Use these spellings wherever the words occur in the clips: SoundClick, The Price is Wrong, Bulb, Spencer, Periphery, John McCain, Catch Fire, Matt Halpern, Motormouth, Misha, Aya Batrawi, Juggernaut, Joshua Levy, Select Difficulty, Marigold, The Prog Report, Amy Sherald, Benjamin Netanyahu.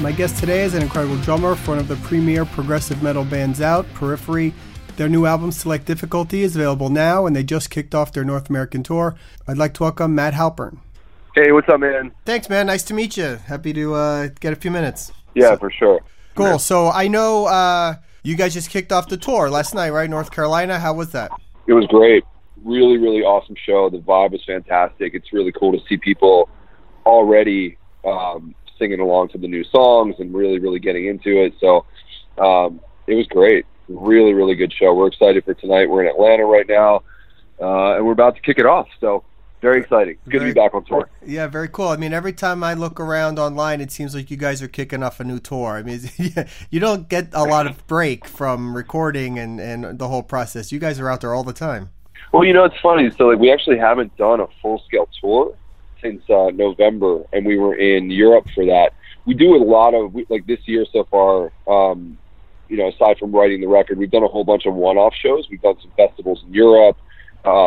My guest today is an incredible drummer for one of the premier progressive metal bands out, Periphery. Their new album, Select Difficulty, is available now, and they just kicked off their North American tour. I'd like to welcome Matt Halpern. Hey, what's up, man? Thanks, man. Nice to meet you. Happy to get a few minutes. Yeah, so, for sure. Cool. So I know you guys just kicked off the tour last night, right? North Carolina. How was that? It was great. Really, really awesome show. The vibe was fantastic. It's really cool to see people already singing along to the new songs and really, really getting into it. So it was great. Really, really good show. We're excited for tonight. We're in Atlanta right now, and we're about to kick it off. So very exciting. It's good to be back on tour. Yeah, very cool. I mean, every time I look around online, it seems like you guys are kicking off a new tour. I mean, you don't get a lot of break from recording and the whole process. You guys are out there all the time. Well, you know, it's funny. So like, we actually haven't done a full-scale tour since November, and we were in Europe for that. We do a lot of, like this year so far, you know, aside from writing the record, we've done a whole bunch of one-off shows. We've done some festivals in Europe.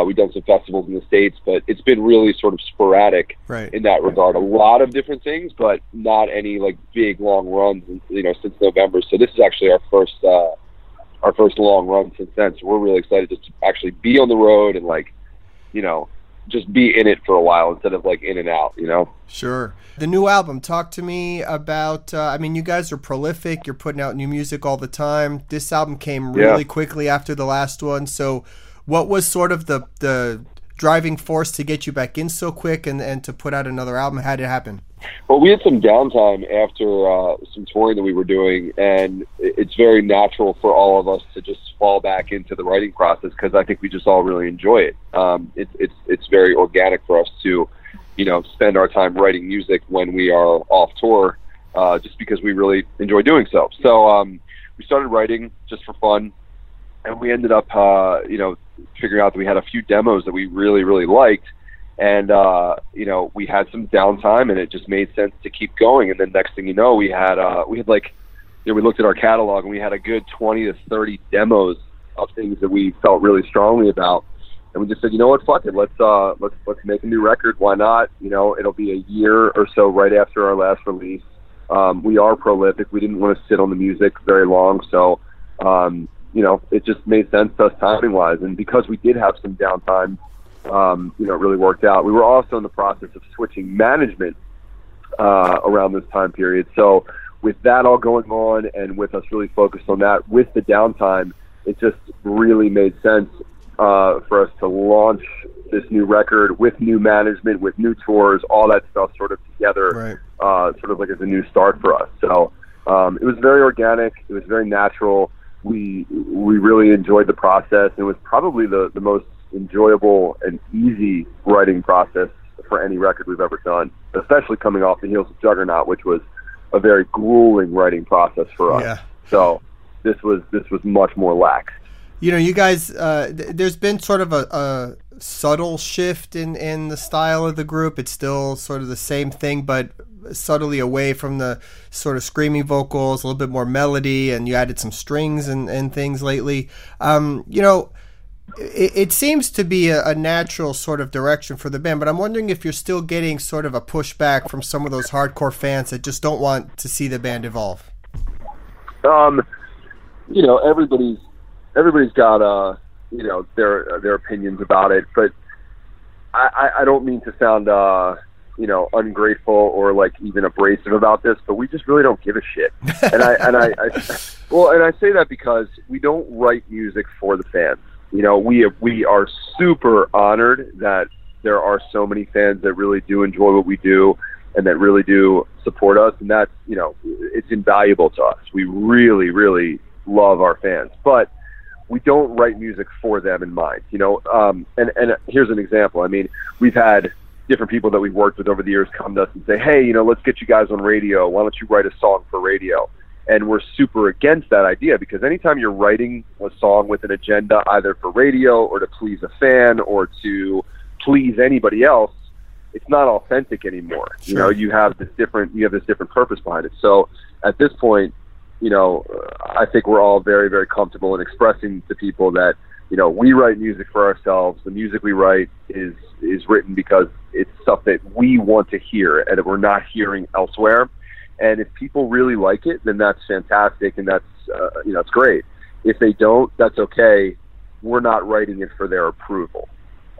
We've done some festivals in the States, but it's been really sort of sporadic in that regard. A lot of different things, but not any like big long runs, you know, since November. So this is actually our first long run since then. So we're really excited just to actually be on the road and like, you know, just be in it for a while instead of like in and out, you know? Sure. The new album, talk to me about, I mean, you guys are prolific. You're putting out new music all the time. This album came really quickly after the last one. So what was sort of the driving force to get you back in so quick and to put out another album? How did it happen? Well, we had some downtime after some touring that we were doing, and it's very natural for all of us to just fall back into the writing process because I think we just all really enjoy it. It's very organic for us to, you know, spend our time writing music when we are off tour, just because we really enjoy doing so. So we started writing just for fun, and we ended up, you know, figuring out that we had a few demos that we really, really liked. And, you know, we had some downtime and it just made sense to keep going. And then next thing you know, we had like, you know, we looked at our catalog and we had a good 20 to 30 demos of things that we felt really strongly about. And we just said, you know what, fuck it. Let's make a new record. Why not? You know, it'll be a year or so right after our last release. We are prolific. We didn't want to sit on the music very long. So, you know, it just made sense to us timing wise. And because we did have some downtime, you know, it really worked out. We were also in the process of switching management around this time period. So with that all going on and with us really focused on that, with the downtime, it just really made sense for us to launch this new record with new management, with new tours, all that stuff sort of together, sort of like as a new start for us. So it was very organic. It was very natural. We really enjoyed the process. It was probably the most enjoyable and easy writing process for any record we've ever done, especially coming off the heels of Juggernaut, which was a very grueling writing process for us. Yeah. So this was much more lax. You know, you guys, there's been sort of a subtle shift in the style of the group. It's still sort of the same thing, but subtly away from the sort of screaming vocals, a little bit more melody, and you added some strings and things lately. You know, it seems to be a natural sort of direction for the band, but I'm wondering if you're still getting sort of a pushback from some of those hardcore fans that just don't want to see the band evolve. You know, everybody's got you know, their opinions about it, but I don't mean to sound you know, ungrateful or like even abrasive about this, but we just really don't give a shit. And I say that because we don't write music for the fans. You know, we are super honored that there are so many fans that really do enjoy what we do and that really do support us. And that's, you know, it's invaluable to us. We really, really love our fans, but we don't write music for them in mind, you know? And here's an example. I mean, we've had different people that we've worked with over the years come to us and say, hey, you know, let's get you guys on radio. Why don't you write a song for radio? And we're super against that idea, because anytime you're writing a song with an agenda, either for radio or to please a fan or to please anybody else, it's not authentic anymore. Sure. You know, you have this different purpose behind it. So at this point, you know, I think we're all very, very comfortable in expressing to people that, you know, we write music for ourselves. The music we write is written because it's stuff that we want to hear and that we're not hearing elsewhere. And if people really like it, then that's fantastic, and that's you know, it's great. If they don't, that's okay. We're not writing it for their approval.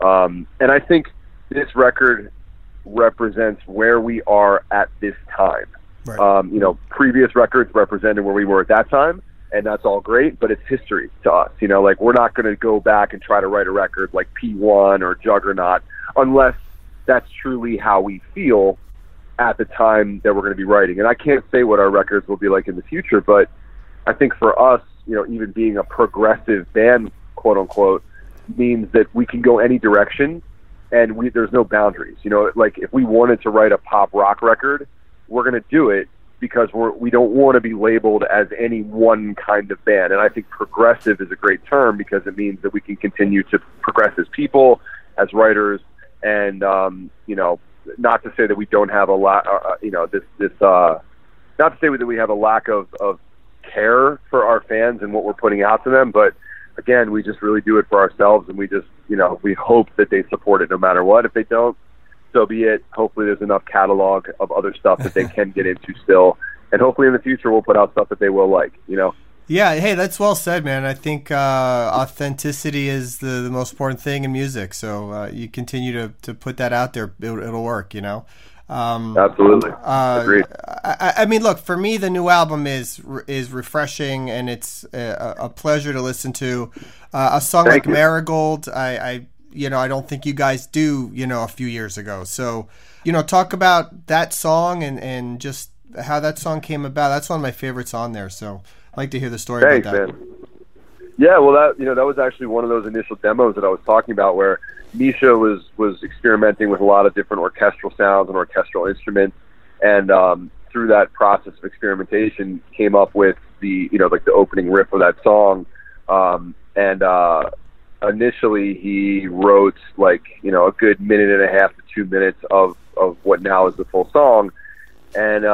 And I think this record represents where we are at this time. Right. You know, previous records represented where we were at that time, and that's all great, but it's history to us. You know, like, we're not going to go back and try to write a record like P1 or Juggernaut unless that's truly how we feel at the time that we're going to be writing. And I can't say what our records will be like in the future, but I think for us, you know, even being a progressive band, quote unquote, means that we can go any direction, and there's no boundaries. You know, like, if we wanted to write a pop rock record, we're going to do it, because we don't want to be labeled as any one kind of band. And I think progressive is a great term, because it means that we can continue to progress as people, as writers, and, you know, not to say that we don't have a lot, you know, not to say that we have a lack of care for our fans and what we're putting out to them, but again, we just really do it for ourselves, and we just, you know, we hope that they support it no matter what. If they don't, so be it. Hopefully there's enough catalog of other stuff that they can get into still, and hopefully in the future we'll put out stuff that they will like, you know? Yeah, hey, that's well said, man. I think authenticity is the most important thing in music. So you continue to put that out there, it'll work, you know? Absolutely. Agreed. I mean, look, for me, the new album is refreshing, and it's a pleasure to listen to. A song Thank like you. Marigold, I you know, I don't think you guys do, you know, a few years ago. So, you know, talk about that song and just how that song came about. That's one of my favorites on there, so I'd like to hear the story about that. Man. Yeah, well, that was actually one of those initial demos that I was talking about, where Misha was experimenting with a lot of different orchestral sounds and orchestral instruments, and through that process of experimentation, came up with the, you know, like, the opening riff of that song. And initially, he wrote, like, you know, a good 1.5 to 2 minutes of what now is the full song, and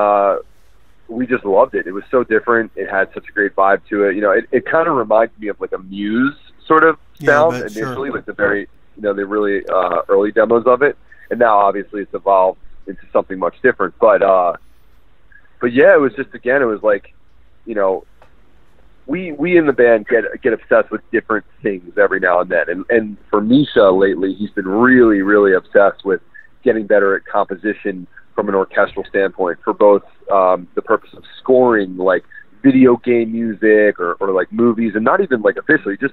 we just loved it. It was so different. It had such a great vibe to it. You know, it kind of reminds me of, like, a Muse sort of sound initially, like the very, you know, the really early demos of it. And now obviously it's evolved into something much different. But yeah, it was just, again, it was like, you know, we in the band get obsessed with different things every now and then. And for Misha lately, he's been really, really obsessed with getting better at composition from an orchestral standpoint, for both the purpose of scoring, like, video game music or like movies, and not even like officially, just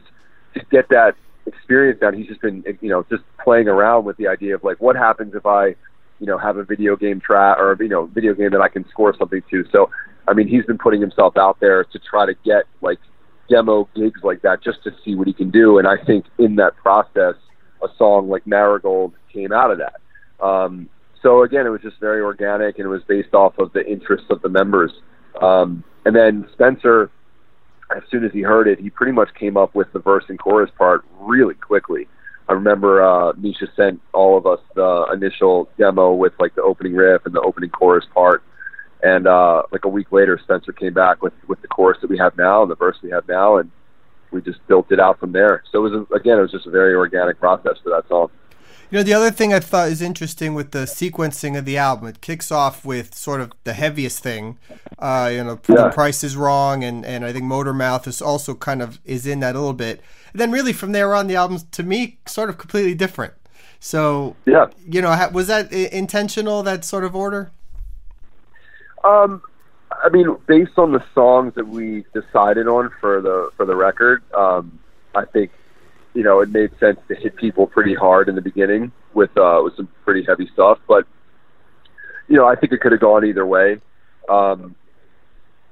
to get that experience down. He's just been, you know, just playing around with the idea of, like, what happens if I, you know, have a video game track, or, you know, video game that I can score something to. So, I mean, he's been putting himself out there to try to get, like, demo gigs like that, just to see what he can do. And I think in that process, a song like Marigold came out of that. So again, it was just very organic, and it was based off of the interests of the members. And then Spencer, as soon as he heard it, he pretty much came up with the verse and chorus part really quickly. I remember Misha sent all of us the initial demo with, like, the opening riff and the opening chorus part. And like a week later, Spencer came back with the chorus that we have now and the verse we have now, and we just built it out from there. So it was just a very organic process for that song. You know, the other thing I thought is interesting with the sequencing of the album, it kicks off with sort of the heaviest thing, you know, The Price is Wrong, and I think Motormouth is also kind of is in that a little bit. And then really from there on, the album's, to me, sort of completely different. So, yeah, you know, was that intentional, that sort of order? I mean, based on the songs that we decided on for the record, I think, you know, it made sense to hit people pretty hard in the beginning with some pretty heavy stuff. But, you know, I think it could have gone either way. You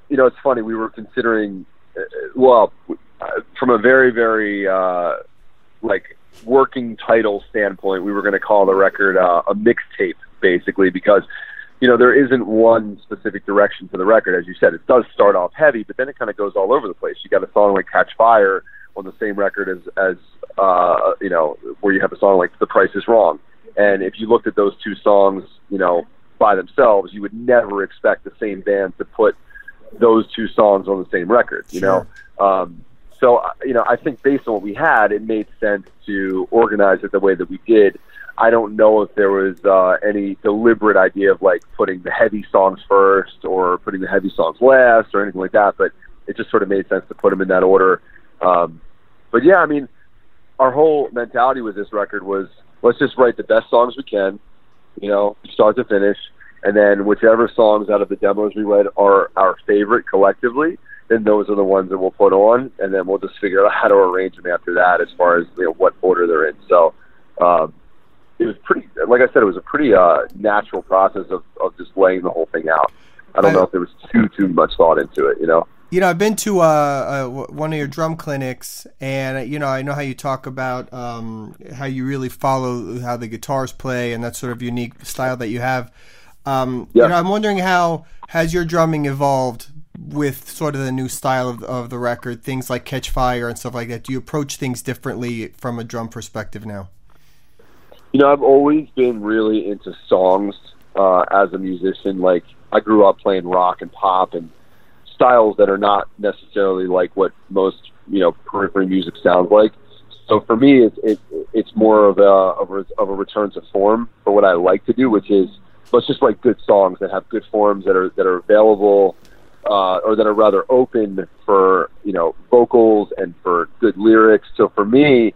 know, it's funny. We were considering, from a very, very, like, working title standpoint, we were going to call the record a mixtape, basically, because you know, there isn't one specific direction to the record. As you said, it does start off heavy, but then it kind of goes all over the place. You got a song like Catch Fire on the same record as you know, where you have a song like The Price is Wrong. And if you looked at those two songs, you know, by themselves, you would never expect the same band to put those two songs on the same record, you sure. know? So, you know, I think based on what we had, it made sense to organize it the way that we did. I don't know if there was any deliberate idea of, like, putting the heavy songs first or putting the heavy songs last or anything like that, but it just sort of made sense to put them in that order. But, yeah, I mean, our whole mentality with this record was, let's just write the best songs we can, you know, start to finish, and then whichever songs out of the demos we read are our favorite collectively, then those are the ones that we'll put on, and then we'll just figure out how to arrange them after that as far as, you know, what order they're in. So it was pretty, like I said, it was a pretty natural process of just laying the whole thing out. I don't know if there was too much thought into it, you know? You know, I've been to one of your drum clinics, and, you know, I know how you talk about how you really follow how the guitars play and that sort of unique style that you have. Yeah. You know, I'm wondering how has your drumming evolved with sort of the new style of the record, things like Catch Fire and stuff like that? Do you approach things differently from a drum perspective now? You know, I've always been really into songs as a musician. Like, I grew up playing rock and pop and styles that are not necessarily like what most, you know, Periphery music sounds like. So for me, it's more of a return to form for what I like to do, which is let's just write good songs that have good forms that are available or that are rather open for, you know, vocals and for good lyrics. So for me,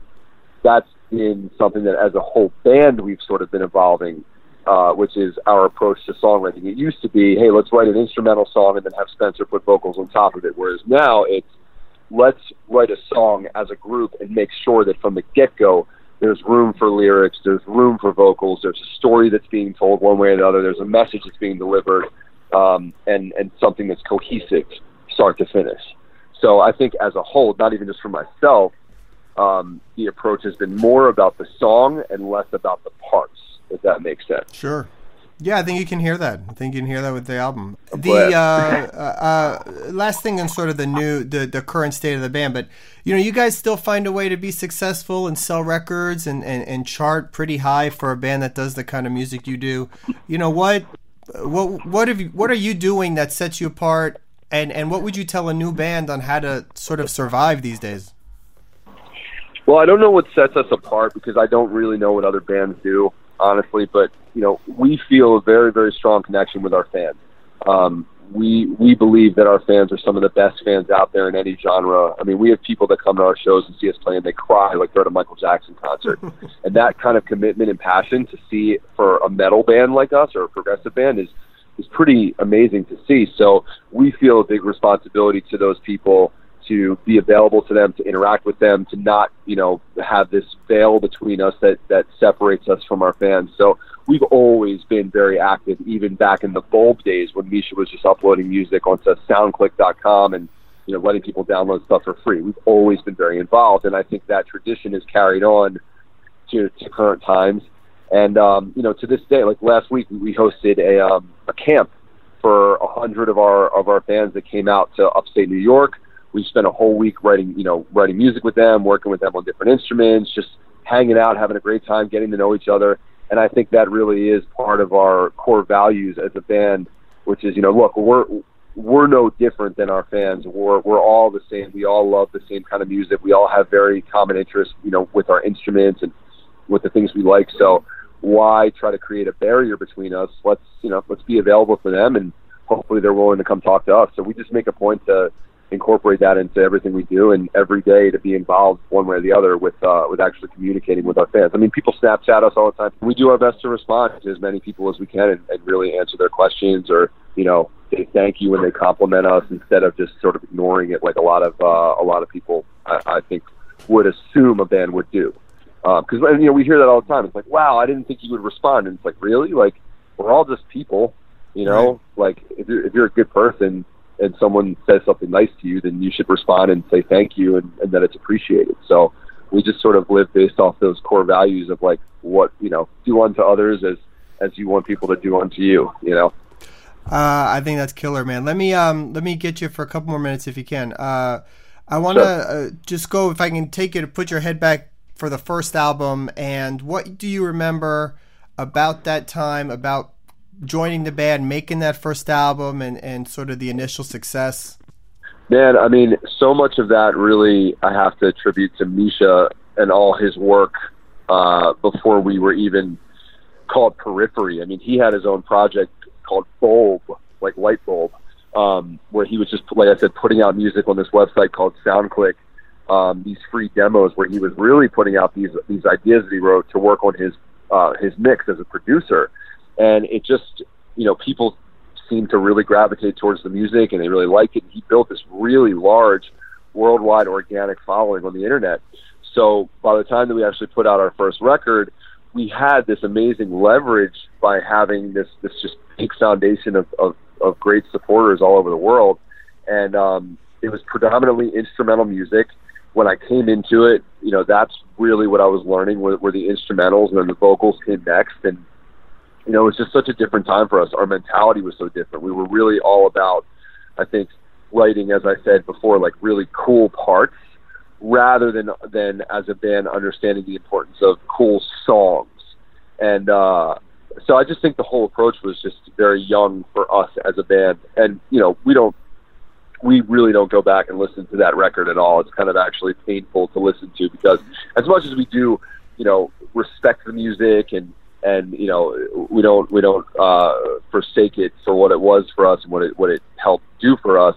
that's been something that as a whole band we've sort of been evolving. Which is our approach to songwriting. It used to be, hey, let's write an instrumental song and then have Spencer put vocals on top of it, whereas now it's, let's write a song as a group and make sure that from the get-go there's room for lyrics, there's room for vocals, there's a story that's being told one way or another, there's a message that's being delivered, and something that's cohesive start to finish. So I think as a whole, not even just for myself, the approach has been more about the song and less about the parts. If that makes sense. Sure. Yeah, I think you can hear that. I think you can hear that with the album. The last thing on sort of the current state of the band, but, you know, you guys still find a way to be successful and sell records and chart pretty high for a band that does the kind of music you do. You know, what are you doing that sets you apart, and what would you tell a new band on how to sort of survive these days? Well, I don't know what sets us apart because I don't really know what other bands do, honestly, but, you know, we feel a very, very strong connection with our fans. We believe that our fans are some of the best fans out there in any genre. I mean, we have people that come to our shows and see us play and they cry like they're at a Michael Jackson concert. And that kind of commitment and passion to see for a metal band like us or a progressive band is pretty amazing to see. So we feel a big responsibility to those people to be available to them, to interact with them, to not, you know, have this veil between us that separates us from our fans. So we've always been very active, even back in the Bulb days when Misha was just uploading music onto SoundClick.com and, you know, letting people download stuff for free. We've always been very involved, and I think that tradition is carried on to current times. And, you know, to this day, like last week, we hosted a camp for 100 of our fans that came out to upstate New York. We spent a whole week writing music with them, working with them on different instruments, just hanging out, having a great time, getting to know each other. And I think that really is part of our core values as a band, which is, you know, look, we're no different than our fans. We're all the same. We all love the same kind of music. We all have very common interests, you know, with our instruments and with the things we like. So why try to create a barrier between us? Let's be available for them, and hopefully they're willing to come talk to us. So we just make a point to incorporate that into everything we do, and every day to be involved one way or the other with actually communicating with our fans. I mean, people Snapchat us all the time. We do our best to respond to as many people as we can and really answer their questions, or, you know, say thank you when they compliment us instead of just sort of ignoring it like a lot of people I think would assume a band would do. Because, you know, we hear that all the time. It's like, wow, I didn't think you would respond. And it's like, really? Like, we're all just people, you know? Right. Like, if you're a good person and someone says something nice to you, then you should respond and say thank you, and that it's appreciated. So we just sort of live based off those core values of, like, what, you know, do unto others as as you want people to do unto you, you know. I think that's killer, man. Let me get you for a couple more minutes if you can. I want to just go, if I can take you to put your head back for the first album, and what do you remember about that time, about joining the band, making that first album, and sort of the initial success? Man, I mean, so much of that really I have to attribute to Misha and all his work before we were even called Periphery. I mean, he had his own project called Bulb, like light bulb, where he was just, like I said, putting out music on this website called SoundClick, these free demos where he was really putting out these ideas that he wrote to work on his mix as a producer. And it just, you know, people seemed to really gravitate towards the music and they really liked it. And he built this really large worldwide organic following on the internet. So by the time that we actually put out our first record, we had this amazing leverage by having this just big foundation of great supporters all over the world. And it was predominantly instrumental music. When I came into it, you know, that's really what I was learning were the instrumentals, and then the vocals came next. And, you know, it was just such a different time for us. Our mentality was so different. We were really all about, I think, writing, as I said before, like really cool parts, rather than as a band understanding the importance of cool songs. And so I just think the whole approach was just very young for us as a band. And, you know, we really don't go back and listen to that record at all. It's kind of actually painful to listen to, because as much as we do, you know, respect the music and you know, we don't forsake it for what it was for us and what it helped do for us.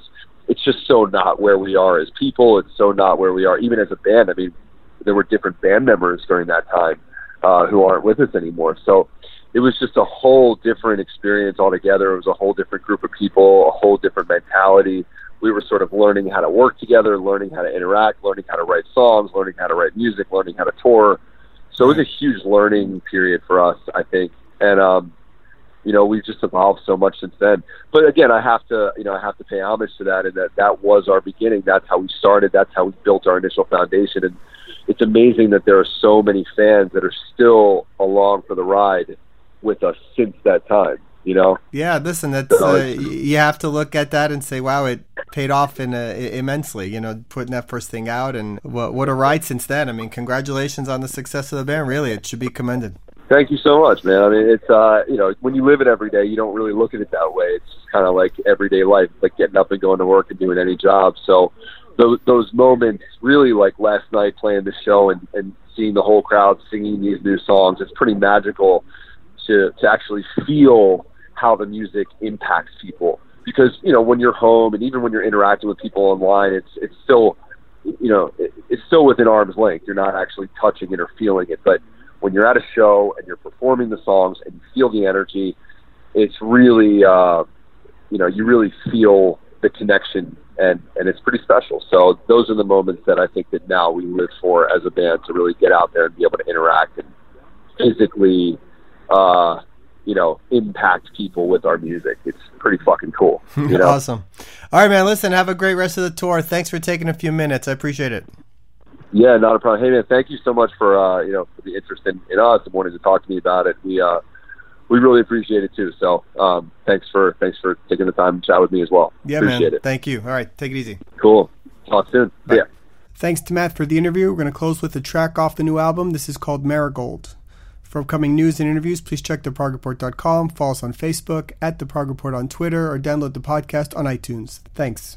It's just so not where we are as people. It's so not where we are, even as a band. I mean, there were different band members during that time who aren't with us anymore. So it was just a whole different experience altogether. It was a whole different group of people, a whole different mentality. We were sort of learning how to work together, learning how to interact, learning how to write songs, learning how to write music, learning how to tour. So it was a huge learning period for us, I think. And, you know, we've just evolved so much since then. But again, I have to pay homage to that, and that was our beginning. That's how we started. That's how we built our initial foundation. And it's amazing that there are so many fans that are still along for the ride with us since that time, you know? Yeah, listen, that's you have to look at that and say, wow, it paid off immensely, you know, putting that first thing out. And what a ride since then. I mean, congratulations on the success of the band. Really, it should be commended. Thank you so much, man. I mean, it's, you know, when you live it every day, you don't really look at it that way. It's just kind of like everyday life, like getting up and going to work and doing any job. So those moments, really, like last night playing the show and seeing the whole crowd singing these new songs, it's pretty magical to actually feel how the music impacts people. Because, you know, when you're home and even when you're interacting with people online, it's still, you know, it's still within arm's length. You're not actually touching it or feeling it. But when you're at a show and you're performing the songs and you feel the energy, it's really, you know, you really feel the connection, and it's pretty special. So those are the moments that I think that now we live for as a band, to really get out there and be able to interact and physically, you know, impact people with our music. It's pretty fucking cool, you know? Awesome. All right, man, listen, have a great rest of the tour. Thanks for taking a few minutes. I appreciate it. Yeah, not a problem. Hey, man, thank you so much for, you know, for the interest in us and wanting to talk to me about it. We really appreciate it too. So, thanks for taking the time to chat with me as well. Yeah, appreciate man. It. Thank you. All right. Take it easy. Cool. Talk soon. Bye. Yeah. Thanks to Matt for the interview. We're going to close with a track off the new album. This is called Marigold. For upcoming news and interviews, please check theprogreport.com, follow us on Facebook, @theprogreport on Twitter, or download the podcast on iTunes. Thanks.